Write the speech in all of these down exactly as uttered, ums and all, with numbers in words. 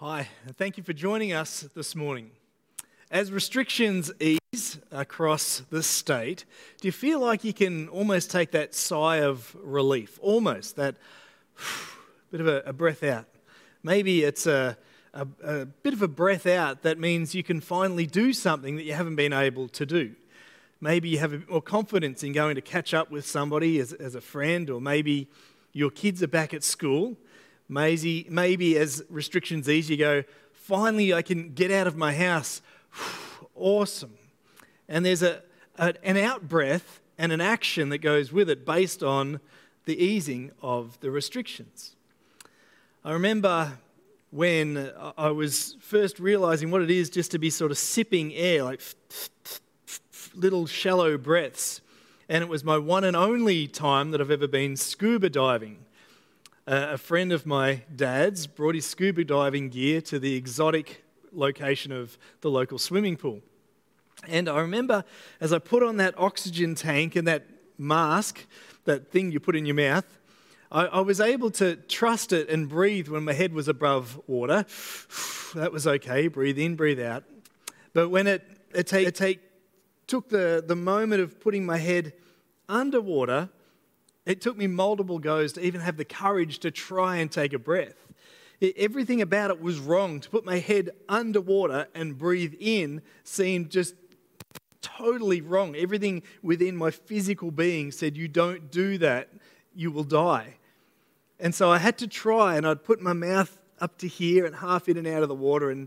Hi, and thank you for joining us this morning. As restrictions ease across the state, do you feel like you can almost take that sigh of relief, almost that bit of a, a breath out? Maybe it's a, a, a bit of a breath out that means you can finally do something that you haven't been able to do. Maybe you have a bit more confidence in going to catch up with somebody as, as a friend, or maybe your kids are back at school. Maybe, maybe as restrictions ease, you go, finally I can get out of my house. Awesome. And there's a, a an out-breath and an action that goes with it based on the easing of the restrictions. I remember when I was first realising what it is just to be sort of sipping air, like little shallow breaths. And it was my one and only time that I've ever been scuba diving. Uh, a friend of my dad's brought his scuba diving gear to the exotic location of the local swimming pool. And I remember as I put on that oxygen tank and that mask, that thing you put in your mouth, I, I was able to trust it and breathe when my head was above water. That was okay, breathe in, breathe out. But when it, it, take, it take, took the, the moment of putting my head underwater, it took me multiple goes to even have the courage to try and take a breath. It, everything about it was wrong. To put my head underwater and breathe in seemed just totally wrong. Everything within my physical being said, you don't do that, you will die. And so I had to try, and I'd put my mouth up to here and half in and out of the water and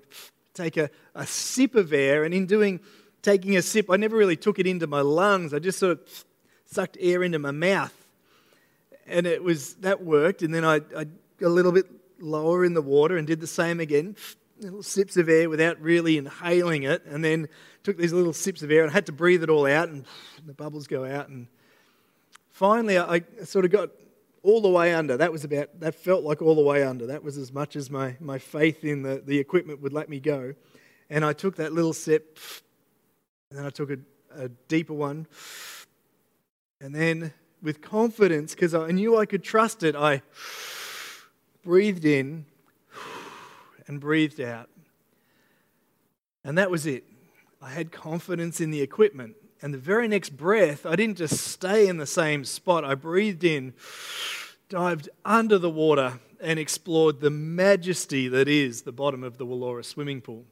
take a, a sip of air. And in doing, taking a sip, I never really took it into my lungs. I just sort of sucked air into my mouth. And it was, that worked, and then I, I a little bit lower in the water and did the same again, little sips of air without really inhaling it, and then took these little sips of air and had to breathe it all out, and the bubbles go out. And finally, I, I sort of got all the way under. That was about, that felt like all the way under. That was as much as my, my faith in the, the equipment would let me go. And I took that little sip, and then I took a, a deeper one, and then with confidence, because I knew I could trust it, I breathed in and breathed out. And that was it. I had confidence in the equipment. And the very next breath, I didn't just stay in the same spot. I breathed in, dived under the water, and explored the majesty that is the bottom of the Woolora swimming pool.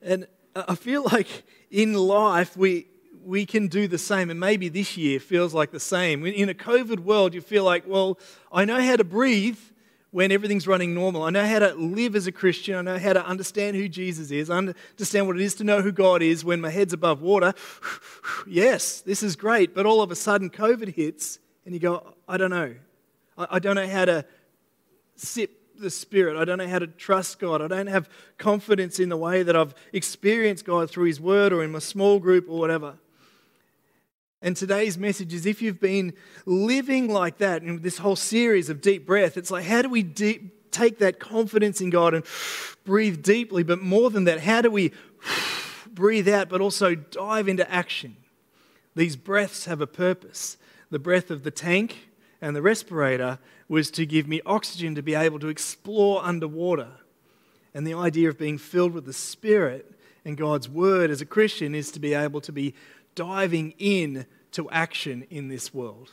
And I feel like in life, we... we can do the same, and maybe this year feels like the same. In a COVID world, you feel like, well, I know how to breathe when everything's running normal. I know how to live as a Christian. I know how to understand who Jesus is, understand what it is to know who God is when my head's above water. Yes, this is great, but all of a sudden COVID hits, and you go, I don't know. I don't know how to sip the Spirit. I don't know how to trust God. I don't have confidence in the way that I've experienced God through His Word or in my small group or whatever. And today's message is, if you've been living like that, and this whole series of deep breath, it's like, how do we deep, take that confidence in God and breathe deeply? But more than that, how do we breathe out but also dive into action? These breaths have a purpose. The breath of the tank and the respirator was to give me oxygen to be able to explore underwater. And the idea of being filled with the Spirit and God's Word as a Christian is to be able to be diving in to action in this world.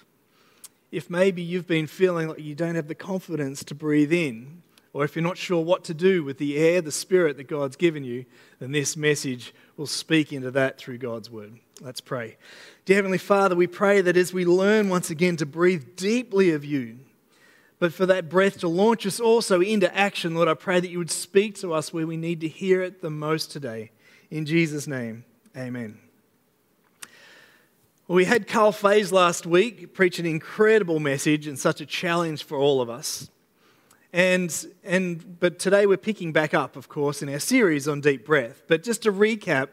If maybe you've been feeling like you don't have the confidence to breathe in, or if you're not sure what to do with the air, the Spirit that God's given you, then this message will speak into that through God's Word. Let's pray. Dear Heavenly Father, we pray that as we learn once again to breathe deeply of you, but for that breath to launch us also into action, Lord, I pray that you would speak to us where we need to hear it the most today. In Jesus' name, amen. Well, we had Carl Faze last week preach an incredible message and such a challenge for all of us. And, and but today we're picking back up, of course, in our series on deep breath. But just to recap,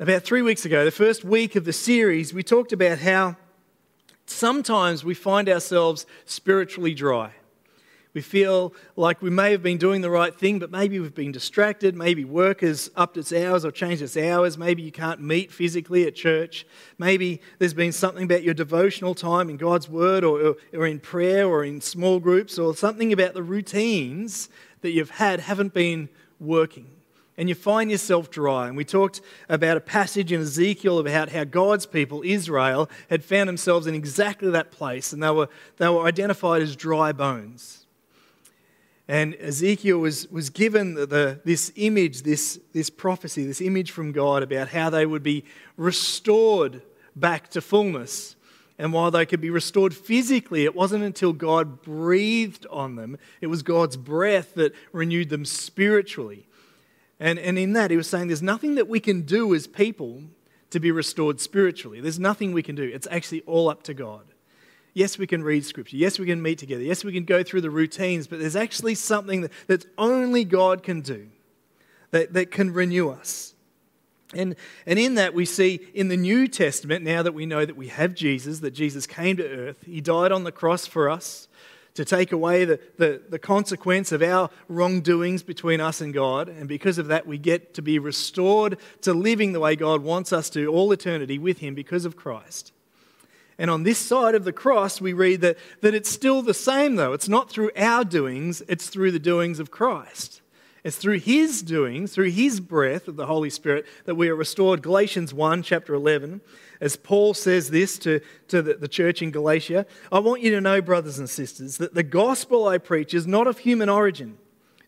about three weeks ago, the first week of the series, we talked about how sometimes we find ourselves spiritually dry. We feel like we may have been doing the right thing, but maybe we've been distracted. Maybe work has upped its hours or changed its hours. Maybe you can't meet physically at church. Maybe there's been something about your devotional time in God's Word or, or in prayer or in small groups or something about the routines that you've had haven't been working, and you find yourself dry. And we talked about a passage in Ezekiel about how God's people, Israel, had found themselves in exactly that place, and they were, they were identified as dry bones. And Ezekiel was, was given the, the, this image, this, this prophecy, this image from God about how they would be restored back to fullness. And while they could be restored physically, it wasn't until God breathed on them. It was God's breath that renewed them spiritually. And, and in that, he was saying there's nothing that we can do as people to be restored spiritually. There's nothing we can do. It's actually all up to God. Yes, we can read Scripture. Yes, we can meet together. Yes, we can go through the routines, but there's actually something that, that only God can do that, that can renew us. And, and in that, we see in the New Testament, now that we know that we have Jesus, that Jesus came to earth, he died on the cross for us to take away the, the, the consequence of our wrongdoings between us and God. And because of that, we get to be restored to living the way God wants us to all eternity with him because of Christ. And on this side of the cross, we read that, that it's still the same, though. It's not through our doings, it's through the doings of Christ. It's through his doings, through his breath of the Holy Spirit, that we are restored. Galatians one, chapter eleven, as Paul says this to, to the, the church in Galatia, I want you to know, brothers and sisters, that the gospel I preach is not of human origin,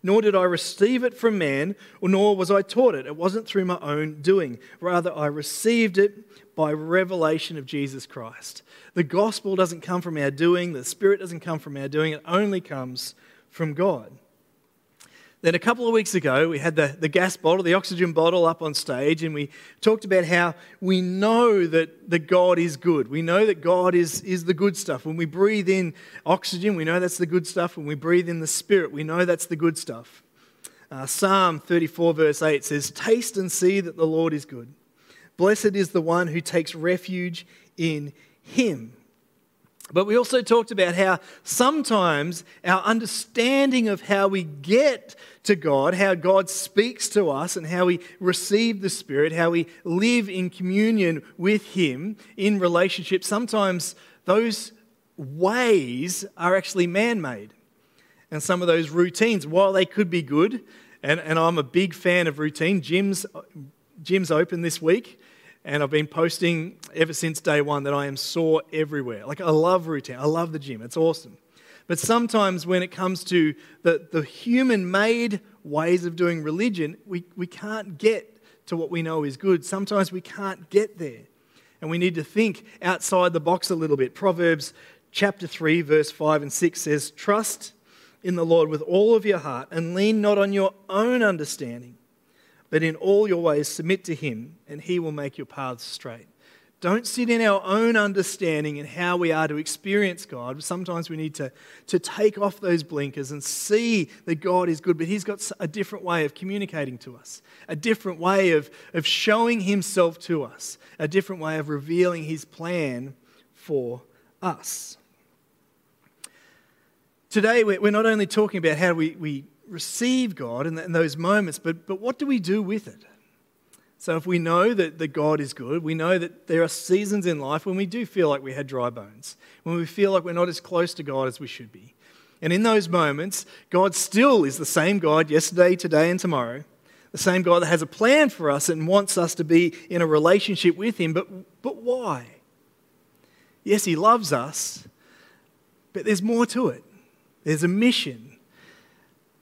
nor did I receive it from man, nor was I taught it. It wasn't through my own doing. Rather, I received it by revelation of Jesus Christ. The gospel doesn't come from our doing. The Spirit doesn't come from our doing. It only comes from God. Then a couple of weeks ago, we had the, the gas bottle, the oxygen bottle up on stage, and we talked about how we know that, that God is good. We know that God is, is the good stuff. When we breathe in oxygen, we know that's the good stuff. When we breathe in the Spirit, we know that's the good stuff. Uh, Psalm thirty-four verse eight says, taste and see that the Lord is good. Blessed is the one who takes refuge in him. But we also talked about how sometimes our understanding of how we get to God, how God speaks to us and how we receive the Spirit, how we live in communion with him in relationship, sometimes those ways are actually man-made. And some of those routines, while they could be good, and, and I'm a big fan of routine, gym's, gym's open this week. And I've been posting ever since day one that I am sore everywhere. Like, I love routine. I love the gym. It's awesome. But sometimes when it comes to the, the human-made ways of doing religion, we, we can't get to what we know is good. Sometimes we can't get there. And we need to think outside the box a little bit. Proverbs chapter three, verse five and six says, trust in the Lord with all of your heart and lean not on your own understanding. But in all your ways submit to him, and he will make your paths straight. Don't sit in our own understanding and how we are to experience God. Sometimes we need to, to take off those blinkers and see that God is good, but he's got a different way of communicating to us, a different way of, of showing himself to us, a different way of revealing his plan for us. Today, we're not only talking about how we... we receive God in, th- in those moments, but, but what do we do with it? So if we know that, that God is good, we know that there are seasons in life when we do feel like we had dry bones, when we feel like we're not as close to God as we should be. And in those moments, God still is the same God yesterday, today, and tomorrow, the same God that has a plan for us and wants us to be in a relationship with him, but, but why? Yes, he loves us, but there's more to it. There's a mission.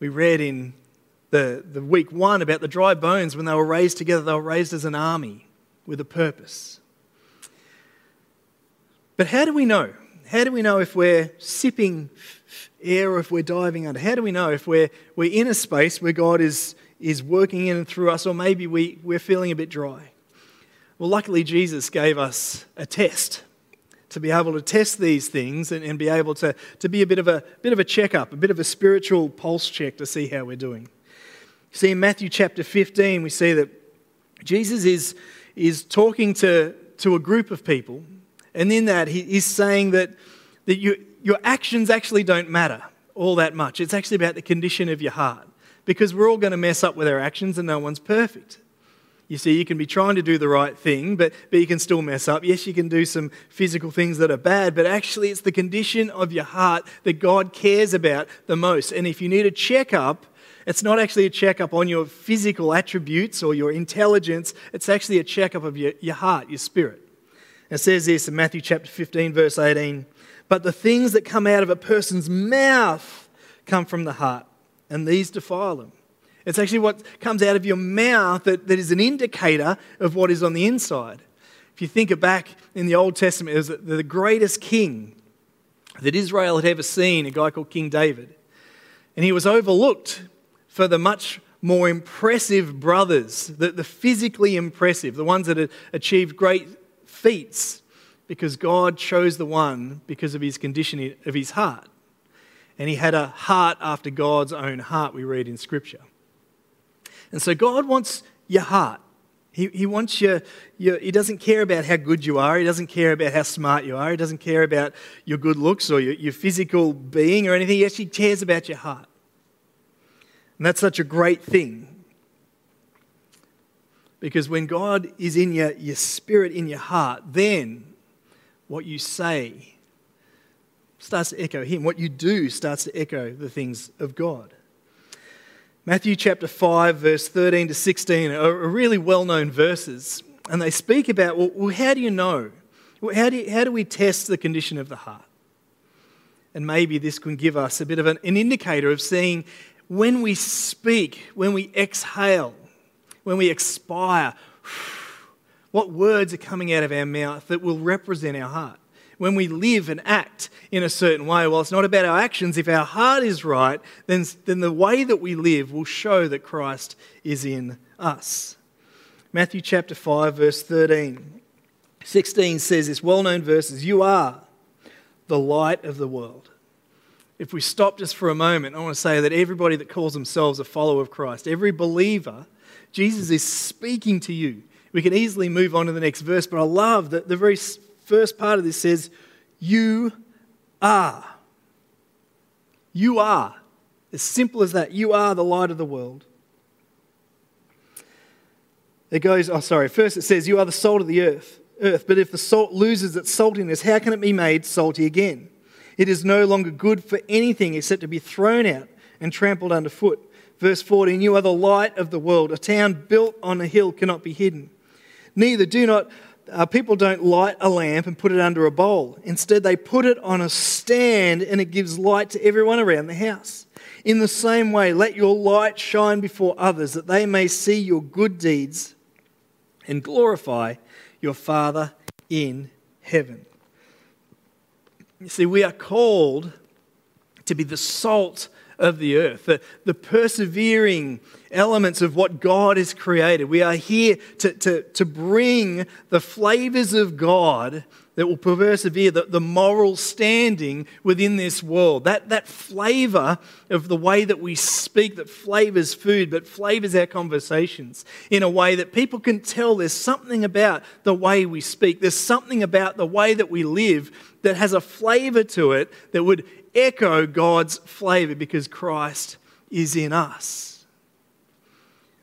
We read in the, the week one about the dry bones. When they were raised together, they were raised as an army with a purpose. But how do we know? How do we know if we're sipping air or if we're diving under? How do we know if we're, we're in a space where God is, is working in and through us, or maybe we, we're feeling a bit dry? Well, luckily, Jesus gave us a test to be able to test these things and, and be able to, to be a bit of a bit of a check-up, a bit of a spiritual pulse check to see how we're doing. See, in Matthew chapter fifteen, we see that Jesus is, is talking to, to a group of people, and in that he is saying that, that you, your actions actually don't matter all that much. It's actually about the condition of your heart, because we're all going to mess up with our actions and no one's perfect. You see, you can be trying to do the right thing, but, but you can still mess up. Yes, you can do some physical things that are bad, but actually it's the condition of your heart that God cares about the most. And if you need a checkup, it's not actually a checkup on your physical attributes or your intelligence. It's actually a checkup of your, your heart, your spirit. It says this in Matthew chapter fifteen, verse eighteen, "But the things that come out of a person's mouth come from the heart, and these defile them." It's actually what comes out of your mouth that, that is an indicator of what is on the inside. If you think back in the Old Testament, it was the greatest king that Israel had ever seen, a guy called King David. And he was overlooked for the much more impressive brothers, the, the physically impressive, the ones that had achieved great feats, because God chose the one because of his condition of his heart. And he had a heart after God's own heart, we read in Scripture. And so God wants your heart. He, he wants your, your... He doesn't care about how good you are. He doesn't care about how smart you are. He doesn't care about your good looks or your, your physical being or anything. He actually cares about your heart. And that's such a great thing. Because when God is in your, your spirit, in your heart, then what you say starts to echo him. What you do starts to echo the things of God. Matthew chapter five, verse thirteen to sixteen are really well-known verses, and they speak about, well, well how do you know? Well, how, do you, how do we test the condition of the heart? And maybe this can give us a bit of an, an indicator of seeing when we speak, when we exhale, when we expire, what words are coming out of our mouth that will represent our heart. When we live and act in a certain way, well, it's not about our actions. If our heart is right, then, then the way that we live will show that Christ is in us. Matthew chapter five, verse thirteen, sixteen says this well-known verses, "You are the light of the world." If we stop just for a moment, I want to say that everybody that calls themselves a follower of Christ, every believer, Jesus is speaking to you. We can easily move on to the next verse, but I love that the very first part of this says, "You are." You are. As simple as that. You are the light of the world. It goes, oh, sorry. First it says, "You are the salt of the earth. earth. But if the salt loses its saltiness, how can it be made salty again? It is no longer good for anything except to be thrown out and trampled underfoot." Verse fourteen, "You are the light of the world. A town built on a hill cannot be hidden. Neither do not... Uh, people don't light a lamp and put it under a bowl. Instead, they put it on a stand and it gives light to everyone around the house. In the same way, let your light shine before others that they may see your good deeds and glorify your Father in heaven." You see, we are called to be the salt of the earth, the, the persevering elements of what God has created. We are here to, to, to bring the flavours of God that will persevere, the, the moral standing within this world. That, that flavour of the way that we speak that flavours food but flavours our conversations in a way that people can tell there's something about the way we speak, there's something about the way that we live that has a flavour to it that would echo God's flavour because Christ is in us.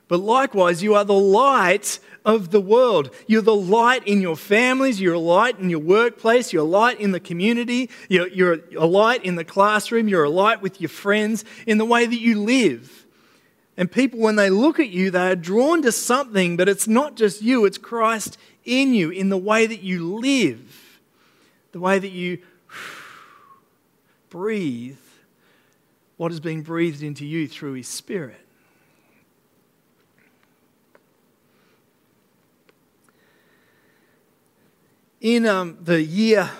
But likewise, you are the light of the world. You're the light in your families, you're a light in your workplace, you're a light in the community, you're, you're a light in the classroom, you're a light with your friends in the way that you live. And people, when they look at you, they are drawn to something, but it's not just you, it's Christ in you, in the way that you live, the way that you breathe what has been breathed into you through his Spirit. In um, the year,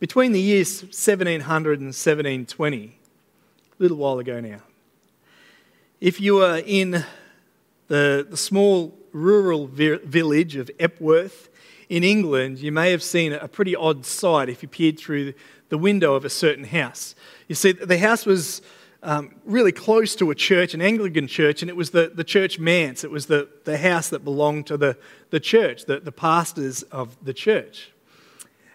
between the years seventeen hundred and seventeen twenty, a little while ago now, if you were in the, the small rural vi- village of Epworth in England, you may have seen a pretty odd sight if you peered through the window of a certain house. You see, the house was um, really close to a church, an Anglican church, and it was the, the church manse. It was the, the house that belonged to the, the church, the, the pastors of the church.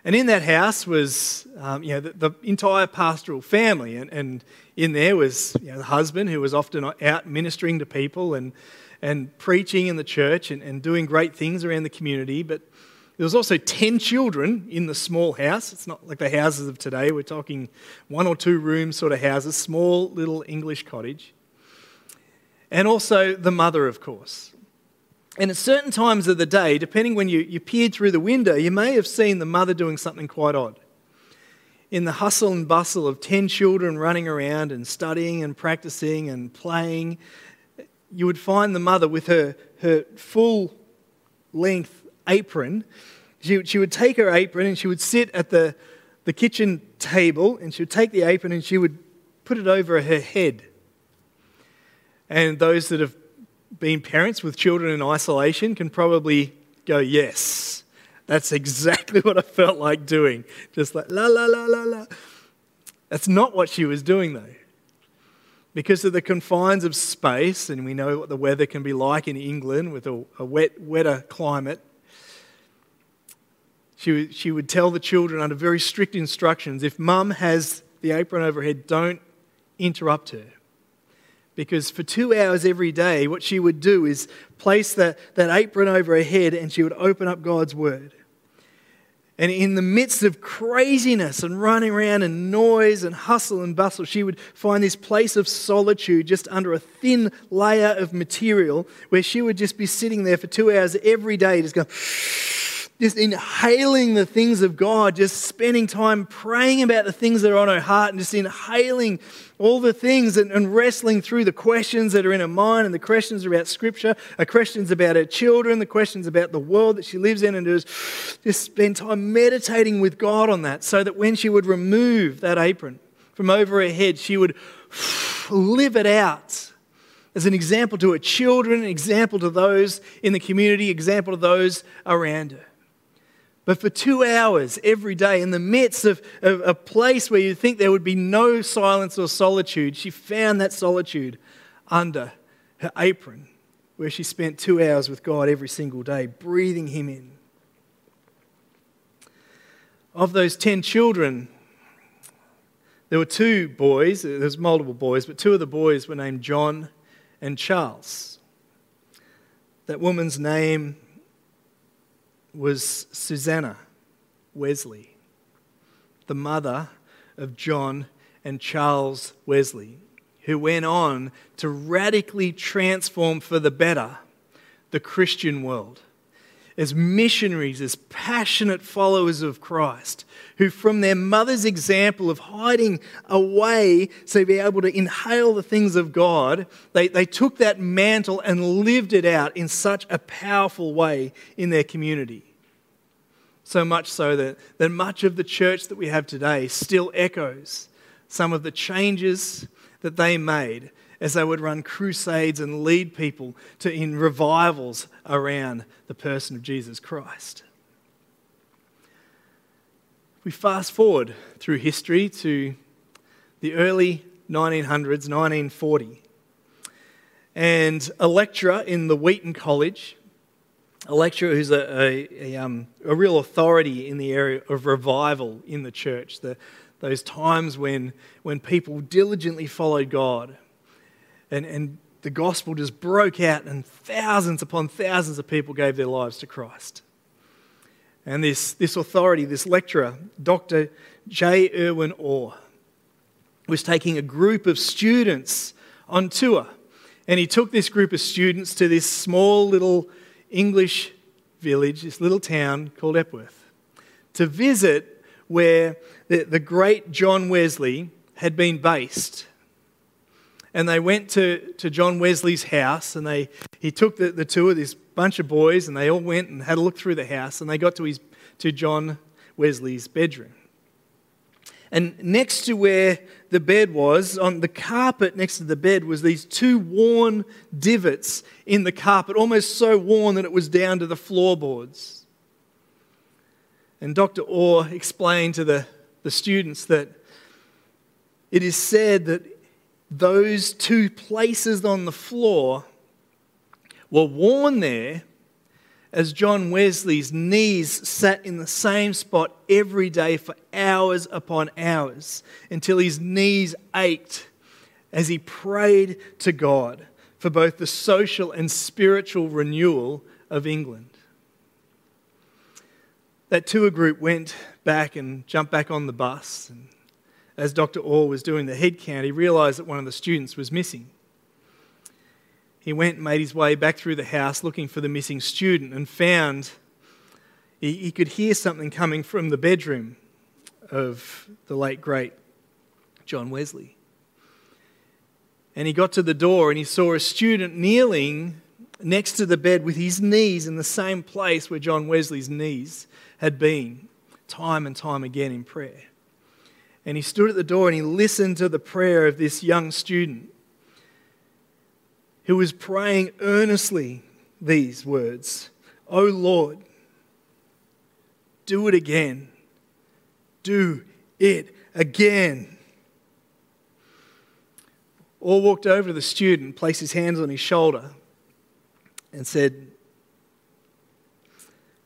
And in that house was, um, you know, the, the entire pastoral family, and, and in there was, you know, the husband, who was often out ministering to people and and preaching in the church and, and doing great things around the community. But there was also ten children in the small house. It's not like the houses of today. We're talking one or two room sort of houses, small little English cottage. And also the mother, of course. And at certain times of the day, depending when you, you peered through the window, you may have seen the mother doing something quite odd. In the hustle and bustle of ten children running around and studying and practicing and playing, you would find the mother with her, her full-length apron. She, she would take her apron and she would sit at the, the kitchen table, and she would take the apron and she would put it over her head. And those that have been parents with children in isolation can probably go, yes, that's exactly what I felt like doing. Just like, la, la, la, la, la. That's not what she was doing, though. Because of the confines of space, and we know what the weather can be like in England with a, a wet, wetter climate, she, she would tell the children under very strict instructions, if mum has the apron over her head, don't interrupt her. Because for two hours every day, what she would do is place that, that apron over her head, and she would open up God's Word. And in the midst of craziness and running around and noise and hustle and bustle, she would find this place of solitude just under a thin layer of material, where she would just be sitting there for two hours every day, just going, just inhaling the things of God, just spending time praying about the things that are on her heart, and just inhaling all the things and, and wrestling through the questions that are in her mind, and the questions about Scripture, the questions about her children, the questions about the world that she lives in, and just, just spend time meditating with God on that, so that when she would remove that apron from over her head, she would live it out as an example to her children, an example to those in the community, example to those around her. But for two hours every day, in the midst of, of a place where you'd think there would be no silence or solitude, she found that solitude under her apron, where she spent two hours with God every single day, breathing Him in. Of those ten children, there were two boys. There was multiple boys, but two of the boys were named John and Charles. That woman's name was Susanna Wesley, the mother of John and Charles Wesley, who went on to radically transform for the better the Christian world, as missionaries, as passionate followers of Christ, who from their mother's example of hiding away so to be able to inhale the things of God, they, they took that mantle and lived it out in such a powerful way in their community. So much so that, that much of the church that we have today still echoes some of the changes that they made as they would run crusades and lead people to in revivals around the person of Jesus Christ. We fast forward through history to the early nineteen hundreds, nineteen forty, and a lecturer in the Wheaton College, a lecturer who's a, a, a, um, a real authority in the area of revival in the church, the, those times when, when people diligently followed God, And, and the gospel just broke out, and thousands upon thousands of people gave their lives to Christ. And this, this authority, this lecturer, Doctor J. Irwin Orr, was taking a group of students on tour. And he took this group of students to this small little English village, this little town called Epworth, to visit where the, the great John Wesley had been based. And they went to, to John Wesley's house, and they he took the, the tour, this bunch of boys, and they all went and had a look through the house, and they got to his to John Wesley's bedroom. And next to where the bed was, on the carpet next to the bed was these two worn divots in the carpet, almost so worn that it was down to the floorboards. And Doctor Orr explained to the, the students that it is said that those two places on the floor were worn there as John Wesley's knees sat in the same spot every day for hours upon hours until his knees ached as he prayed to God for both the social and spiritual renewal of England. That tour group went back and jumped back on the bus, and as Doctor Orr was doing the head count, he realised that one of the students was missing. He went and made his way back through the house looking for the missing student, and found he, he could hear something coming from the bedroom of the late, great John Wesley. And he got to the door and he saw a student kneeling next to the bed with his knees in the same place where John Wesley's knees had been time and time again in prayer. And he stood at the door and he listened to the prayer of this young student, who was praying earnestly these words: "O Lord, do it again. Do it again." Orr walked over to the student, placed his hands on his shoulder and said,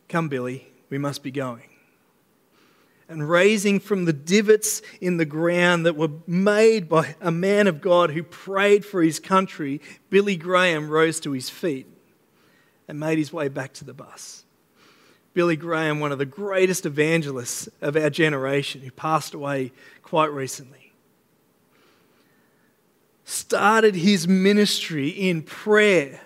"Come, Billy, we must be going." And raising from the divots in the ground that were made by a man of God who prayed for his country, Billy Graham rose to his feet and made his way back to the bus. Billy Graham, one of the greatest evangelists of our generation, who passed away quite recently, started his ministry in prayer,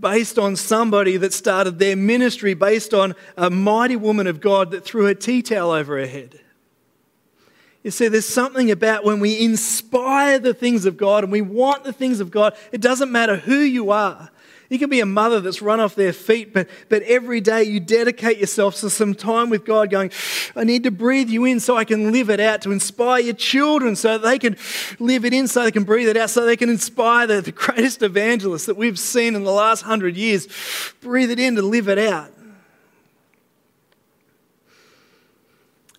based on somebody that started their ministry based on a mighty woman of God that threw her tea towel over her head. You see, there's something about when we inspire the things of God and we want the things of God, it doesn't matter who you are. You can be a mother that's run off their feet, but, but every day you dedicate yourself to some time with God going, "I need to breathe you in so I can live it out," to inspire your children so they can live it in, so they can breathe it out, so they can inspire the, the greatest evangelist that we've seen in the last hundred years. Breathe it in to live it out.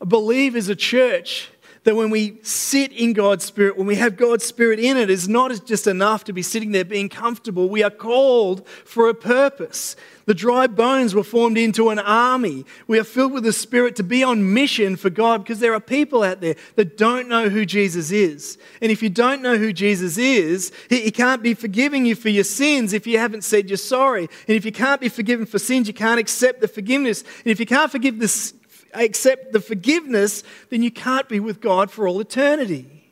I believe as a church that when we sit in God's Spirit, when we have God's Spirit in it, it's not just enough to be sitting there being comfortable. We are called for a purpose. The dry bones were formed into an army. We are filled with the Spirit to be on mission for God, because there are people out there that don't know who Jesus is. And if you don't know who Jesus is, He can't be forgiving you for your sins if you haven't said you're sorry. And if you can't be forgiven for sins, you can't accept the forgiveness. And if you can't forgive the sins, accept the forgiveness, then you can't be with God for all eternity.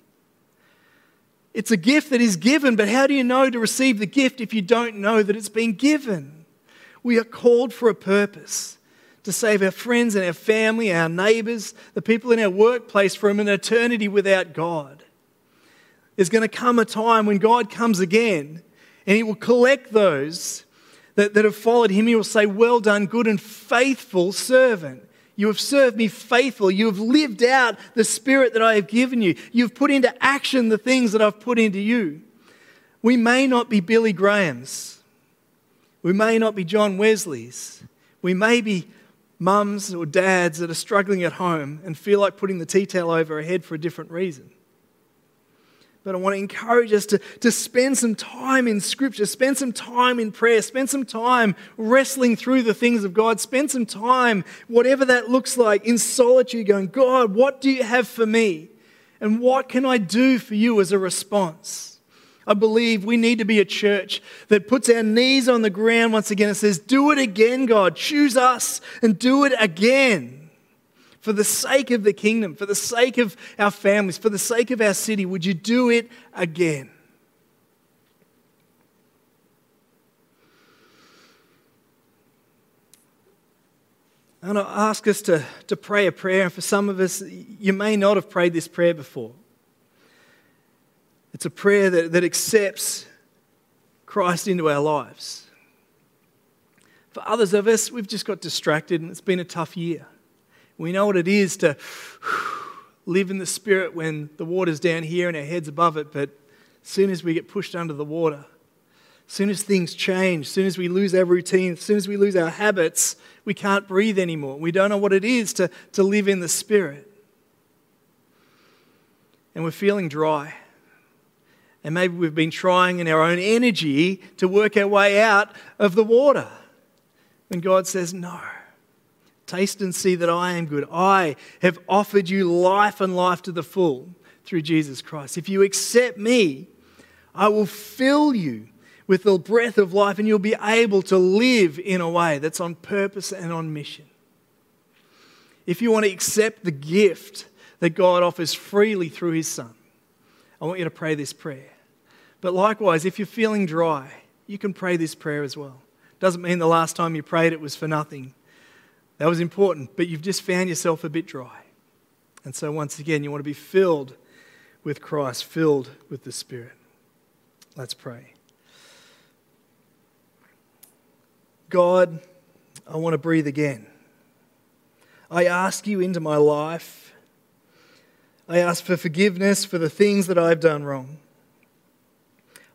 It's a gift that is given, but how do you know to receive the gift if you don't know that it's been given? We are called for a purpose, to save our friends and our family, our neighbours, the people in our workplace from an eternity without God. There's going to come a time when God comes again and He will collect those that, that have followed Him. He will say, "Well done, good and faithful servant. You have served me faithful. You have lived out the Spirit that I have given you. You've put into action the things that I've put into you." We may not be Billy Grahams. We may not be John Wesley's. We may be mums or dads that are struggling at home and feel like putting the tea towel over our head for a different reason. But I want to encourage us to, to spend some time in Scripture, spend some time in prayer, spend some time wrestling through the things of God, spend some time, whatever that looks like, in solitude going, "God, what do you have for me? And what can I do for you as a response?" I believe we need to be a church that puts our knees on the ground once again and says, "Do it again, God. Choose us and do it again." For the sake of the kingdom, for the sake of our families, for the sake of our city, would you do it again? And I ask us to, to pray a prayer, and for some of us, you may not have prayed this prayer before. It's a prayer that, that accepts Christ into our lives. For others of us, we've just got distracted and it's been a tough year. We know what it is to live in the Spirit when the water's down here and our head's above it, but as soon as we get pushed under the water, as soon as things change, as soon as we lose our routine, as soon as we lose our habits, we can't breathe anymore. We don't know what it is to, to live in the Spirit. And we're feeling dry. And maybe we've been trying in our own energy to work our way out of the water. when God says, no, taste and see that I am good. I have offered you life and life to the full through Jesus Christ. If you accept me, I will fill you with the breath of life, and you'll be able to live in a way that's on purpose and on mission. If you want to accept the gift that God offers freely through his Son, I want you to pray this prayer. But likewise, if you're feeling dry, you can pray this prayer as well. Doesn't mean the last time you prayed it was for nothing. That was important, but you've just found yourself a bit dry. And so once again, you want to be filled with Christ, filled with the Spirit. Let's pray. God, I want to breathe again. I ask you into my life. I ask for forgiveness for the things that I've done wrong.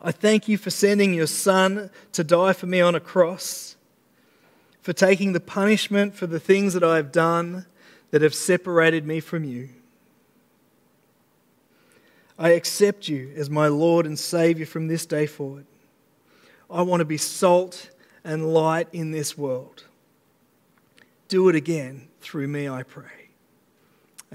I thank you for sending your Son to die for me on a cross, for taking the punishment for the things that I've done that have separated me from you. I accept you as my Lord and Savior from this day forward. I want to be salt and light in this world. Do it again through me, I pray.